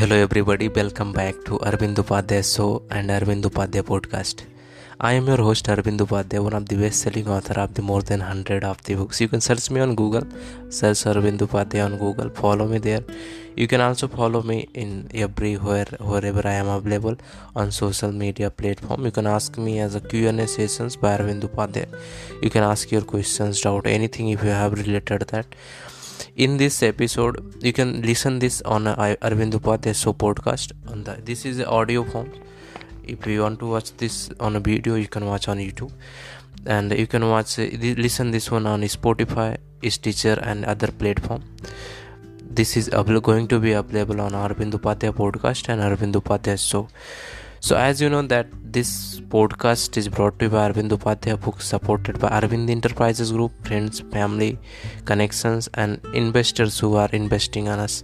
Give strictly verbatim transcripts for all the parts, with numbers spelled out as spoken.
Hello everybody, welcome back to Arvind Upadhyay Show and Arvind Upadhyay Podcast. I am your host Arvind Upadhyay, one of the best-selling author of the more than one hundred of the books. You can search me on Google, search Arvind Upadhyay on Google, follow me there. You can also follow me in everywhere, wherever I am available on social media platform. You can ask me as a Q and A sessions by Arvind Upadhyay. You can ask your questions, doubt, anything if you have related that. In this episode, you can listen this on Arvind Upadhyay Show podcast. On the, this is the audio form. If you want to watch this on a video, you can watch on YouTube, and you can watch listen this one on Spotify, Stitcher, and other platform. This is going to be available on Arvind Upadhyay podcast and Arvind Upadhyay Show. So as you know that this podcast is brought to you by Arvind Upadhyay Books, supported by Arvind Enterprises Group, friends, family, connections and investors who are investing on us,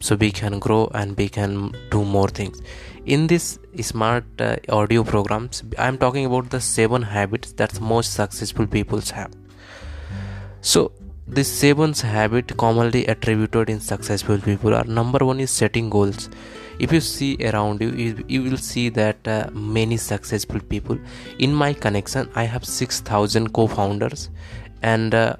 so we can grow and we can do more things. In this smart uh, audio programs, I am talking about the seven habits that most successful people have. So these seven habits commonly attributed in successful people are: number one is setting goals. If you see around you, you, you will see that uh, many successful people. In my connection, I have six thousand co-founders and uh,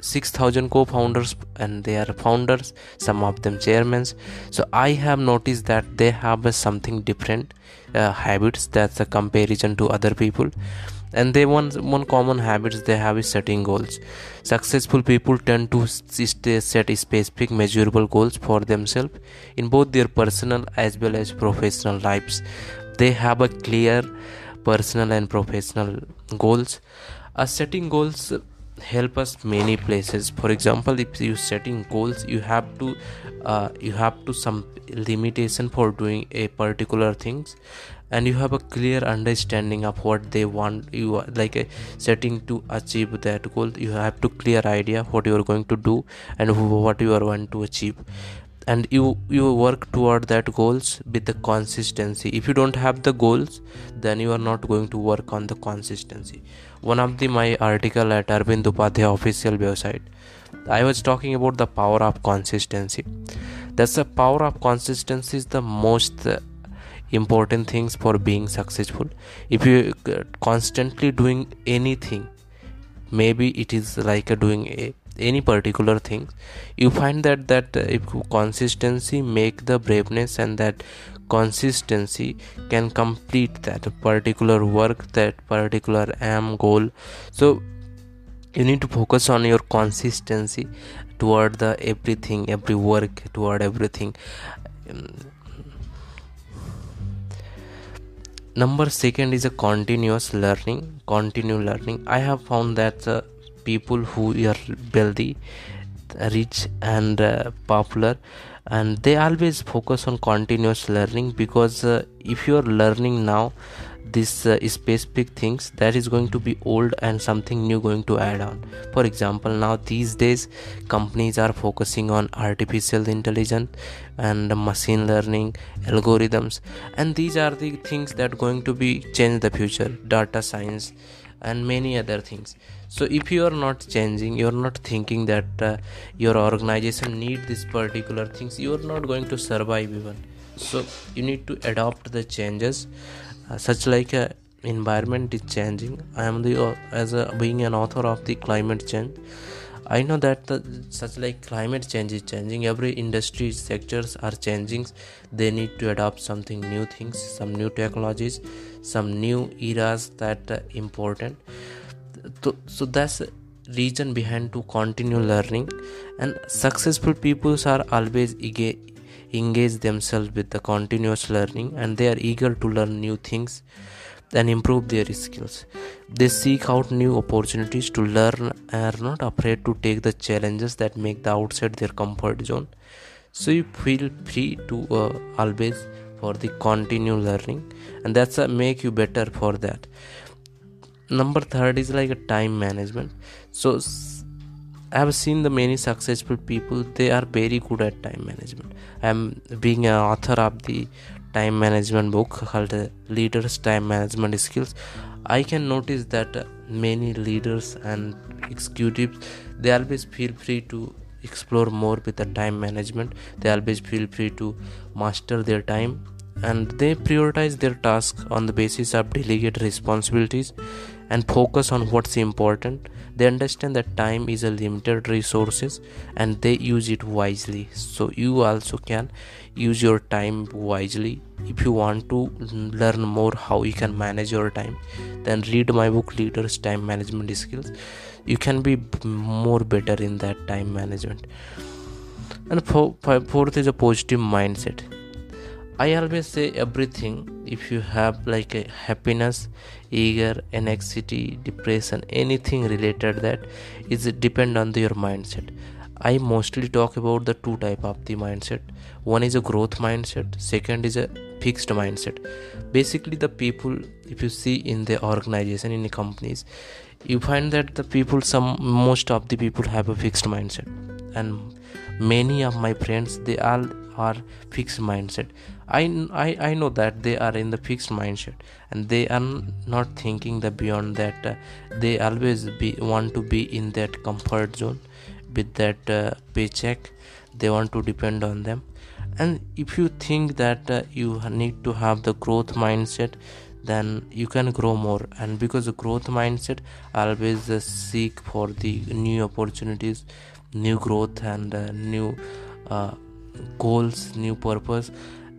six thousand co-founders, and they are founders, some of them chairmen. So I have noticed that they have uh, something different uh, habits that's a comparison to other people. And they one one common habits they have is setting goals. Successful people tend to set specific, measurable goals for themselves in both their personal as well as professional lives. They have a clear personal and professional goals. As setting goals help us many places. For example, if you setting goals, you have to uh, you have to some limitation for doing a particular things, and you have a clear understanding of what they want. You are like a setting to achieve that goal. You have to clear idea what you are going to do and who, what you are want to achieve, and you you work toward that goals with the consistency. If you don't have the goals, then you are not going to work on the consistency. One of the my article at Arvind Upadhyay official website, I was talking about the power of consistency. That's the power of consistency is the most uh, important things for being successful. If you constantly doing anything, maybe it is like doing a, any particular thing, you find that that if consistency make the braveness, and that consistency can complete that particular work, that particular aim goal. So you need to focus on your consistency toward the everything, every work, toward everything. Number second is a continuous learning, continue learning. I have found that uh, people who are wealthy, rich and uh, popular, and they always focus on continuous learning, because uh, if you are learning now this uh, specific things, that is going to be old and something new going to add on. For example, now these days companies are focusing on artificial intelligence and machine learning algorithms, and these are the things that going to be change the future, data science and many other things. So if you are not changing, you are not thinking that uh, your organization need these particular things, you are not going to survive even. So you need to adopt the changes. Uh, such like a uh, environment is changing. I am the uh, as a being an author of the climate change, I know that the, such like climate change is changing. Every industry sectors are changing. They need to adopt something new things, some new technologies, some new eras that uh, important. So, so that's reason behind to continue learning, and successful people are always eager. Engage themselves with the continuous learning, and they are eager to learn new things and improve their skills. They seek out new opportunities to learn and are not afraid to take the challenges that make the outside their comfort zone. So you feel free to uh, always for the continue learning, and that's a make you better for that. Number third is like a time management. So I have seen the many successful people, they are very good at time management. I am being an author of the time management book called Leaders Time Management Skills. I can notice that many leaders and executives, they always feel free to explore more with the time management. They always feel free to master their time, and they prioritize their tasks on the basis of delegate responsibilities and focus on what's important. They understand that time is a limited resource and they use it wisely. So you also can use your time wisely. If you want to learn more how you can manage your time, then read my book Leaders Time Management Skills. You can be more better in that time management. And fourth is a positive mindset. I always say everything, if you have like a happiness, eager, anxiety, depression, anything related that is depend on your mindset. I mostly talk about the two type of the mindset. One is a growth mindset, second is a fixed mindset. Basically the people, if you see in the organization, in the companies, you find that the people, some most of the people have a fixed mindset, and many of my friends, they all are fixed mindset. I, I, I know that they are in the fixed mindset and they are not thinking the beyond that. Uh, they always be want to be in that comfort zone with that uh, paycheck. They want to depend on them. And if you think that uh, you need to have the growth mindset, then you can grow more. And because the growth mindset always uh, seek for the new opportunities, new growth, and uh, new uh, goals, new purpose.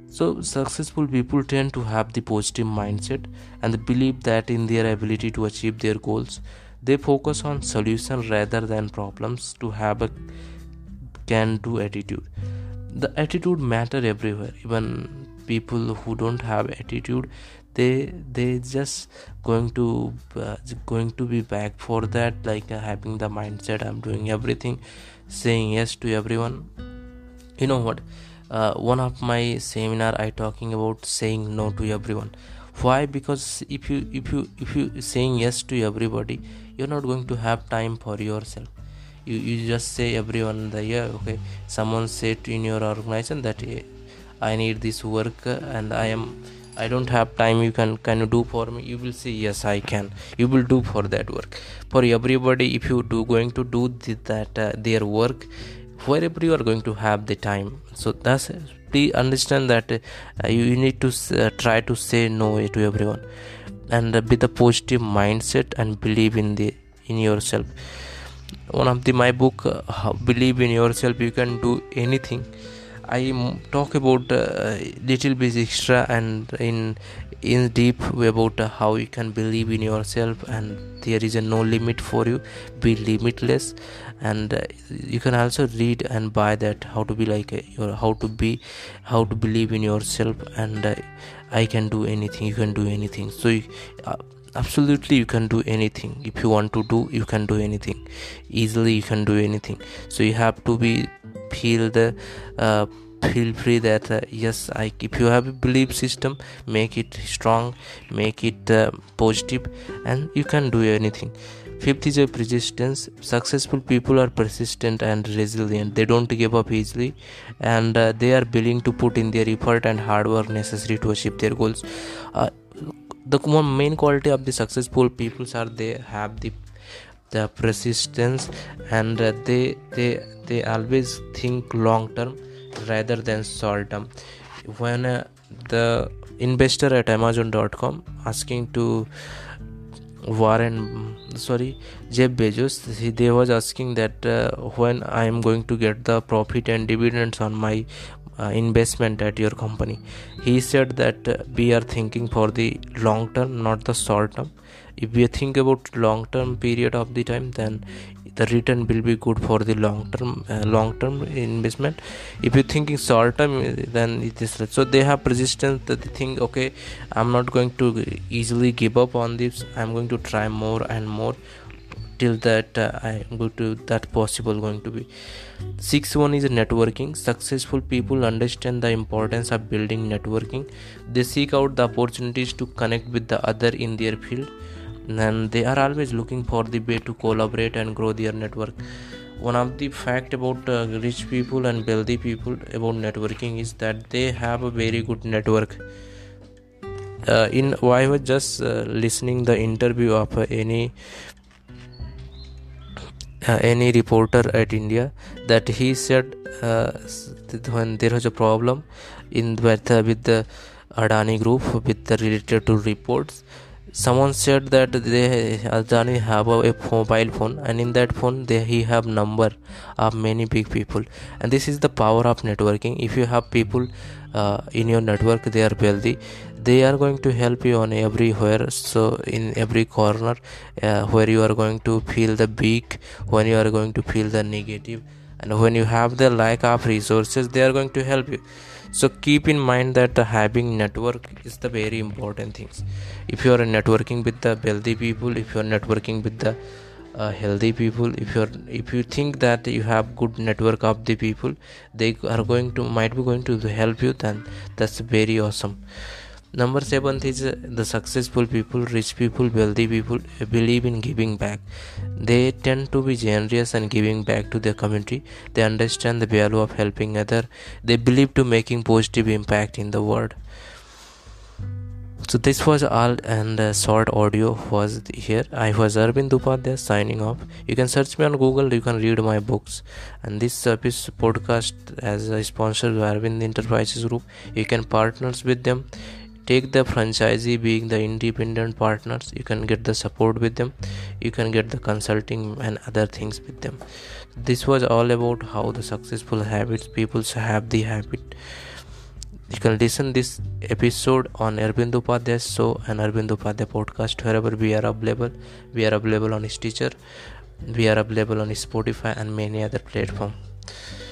So successful people tend to have the positive mindset and the believe that in their ability to achieve their goals. They focus on solution rather than problems to have a can-do attitude. The attitude matter everywhere. Even people who don't have attitude, they they just going to uh, going to be back for that, like uh, having the mindset I'm doing everything, saying yes to everyone. You know what, uh, one of my seminar I talking about saying no to everyone. Why? Because if you if you if you saying yes to everybody, you're not going to have time for yourself. You you just say everyone the yeah okay. Someone said in your organization that hey, I need this work and I am I don't have time. You can can you do for me? You will say yes, I can. You will do for that work for everybody. If you do going to do the, that uh, their work, wherever you are going to have the time. So that's please understand that uh, you, you need to uh, try to say no to everyone, and uh, with a positive mindset and believe in the in yourself. One of the my book uh, Believe in Yourself. You can do anything. I talk about uh, little bit extra and in in deep way about uh, how you can believe in yourself, and there is a no limit for you, be limitless. And uh, you can also read and buy that how to be like a, your how to be how to believe in yourself, and uh, I can do anything, you can do anything. So you, uh, absolutely you can do anything. If you want to do, you can do anything easily, you can do anything. So you have to be feel the uh, feel free that uh, yes I if you have a belief system, make it strong, make it uh, positive, and you can do anything. Fifth is a persistence. Successful people are persistent and resilient. They don't give up easily, and uh, they are willing to put in their effort and hard work necessary to achieve their goals. Uh, the main quality of the successful people are they have the the persistence, and uh, they they they always think long term rather than short term. When uh, the investor at Amazon dot com asking to Warren sorry Jeff Bezos, he, they was asking that uh, when I am going to get the profit and dividends on my Uh, investment at your company. He said that uh, we are thinking for the long term, not the short term. If we think about long term period of the time, then the return will be good for the long term uh, long term investment. If you thinking short term, then it is so they have persistence that they think okay, I'm not going to easily give up on this, I'm going to try more and more till that uh, I am going to that possible going to be. Sixth one is networking. Successful people understand the importance of building networking. They seek out the opportunities to connect with the other in their field, and they are always looking for the way to collaborate and grow their network. One of the fact about uh, rich people and wealthy people about networking is that they have a very good network. Uh, in I was just uh, listening the interview of uh, any uh, any reporter at India that he said uh, when there was a problem in with, uh, with the Adani group with the related to reports, someone said that they Adani have a, a mobile phone, and in that phone they he have number of many big people. And this is the power of networking. If you have people uh, in your network, they are wealthy, they are going to help you on everywhere, so in every corner uh, where you are going to feel the big, when you are going to feel the negative, and when you have the lack of resources, they are going to help you. So keep in mind that the having network is the very important things. If you are networking with the wealthy people, if you are networking with the uh, healthy people, if you are, if you think that you have good network of the people, they are going to might be going to help you, then that's very awesome. Number seventh is uh, the successful people, rich people, wealthy people uh, believe in giving back. They tend to be generous and giving back to their community. They understand the value of helping others. They believe to making positive impact in the world. So this was all, and uh, short audio was here. I was Arvind Upadhyay signing off. You can search me on Google. You can read my books. And this service podcast as a sponsor to Arvind Enterprises Group. You can partners with them. Take the franchisee being the independent partners. You can get the support with them. You can get the consulting and other things with them. This was all about how the successful habits people have the habit. You can listen this episode on Arvind Upadhyay's show and Arvind Upadhyay podcast wherever we are available. We are available on Stitcher. We are available on Spotify and many other platforms.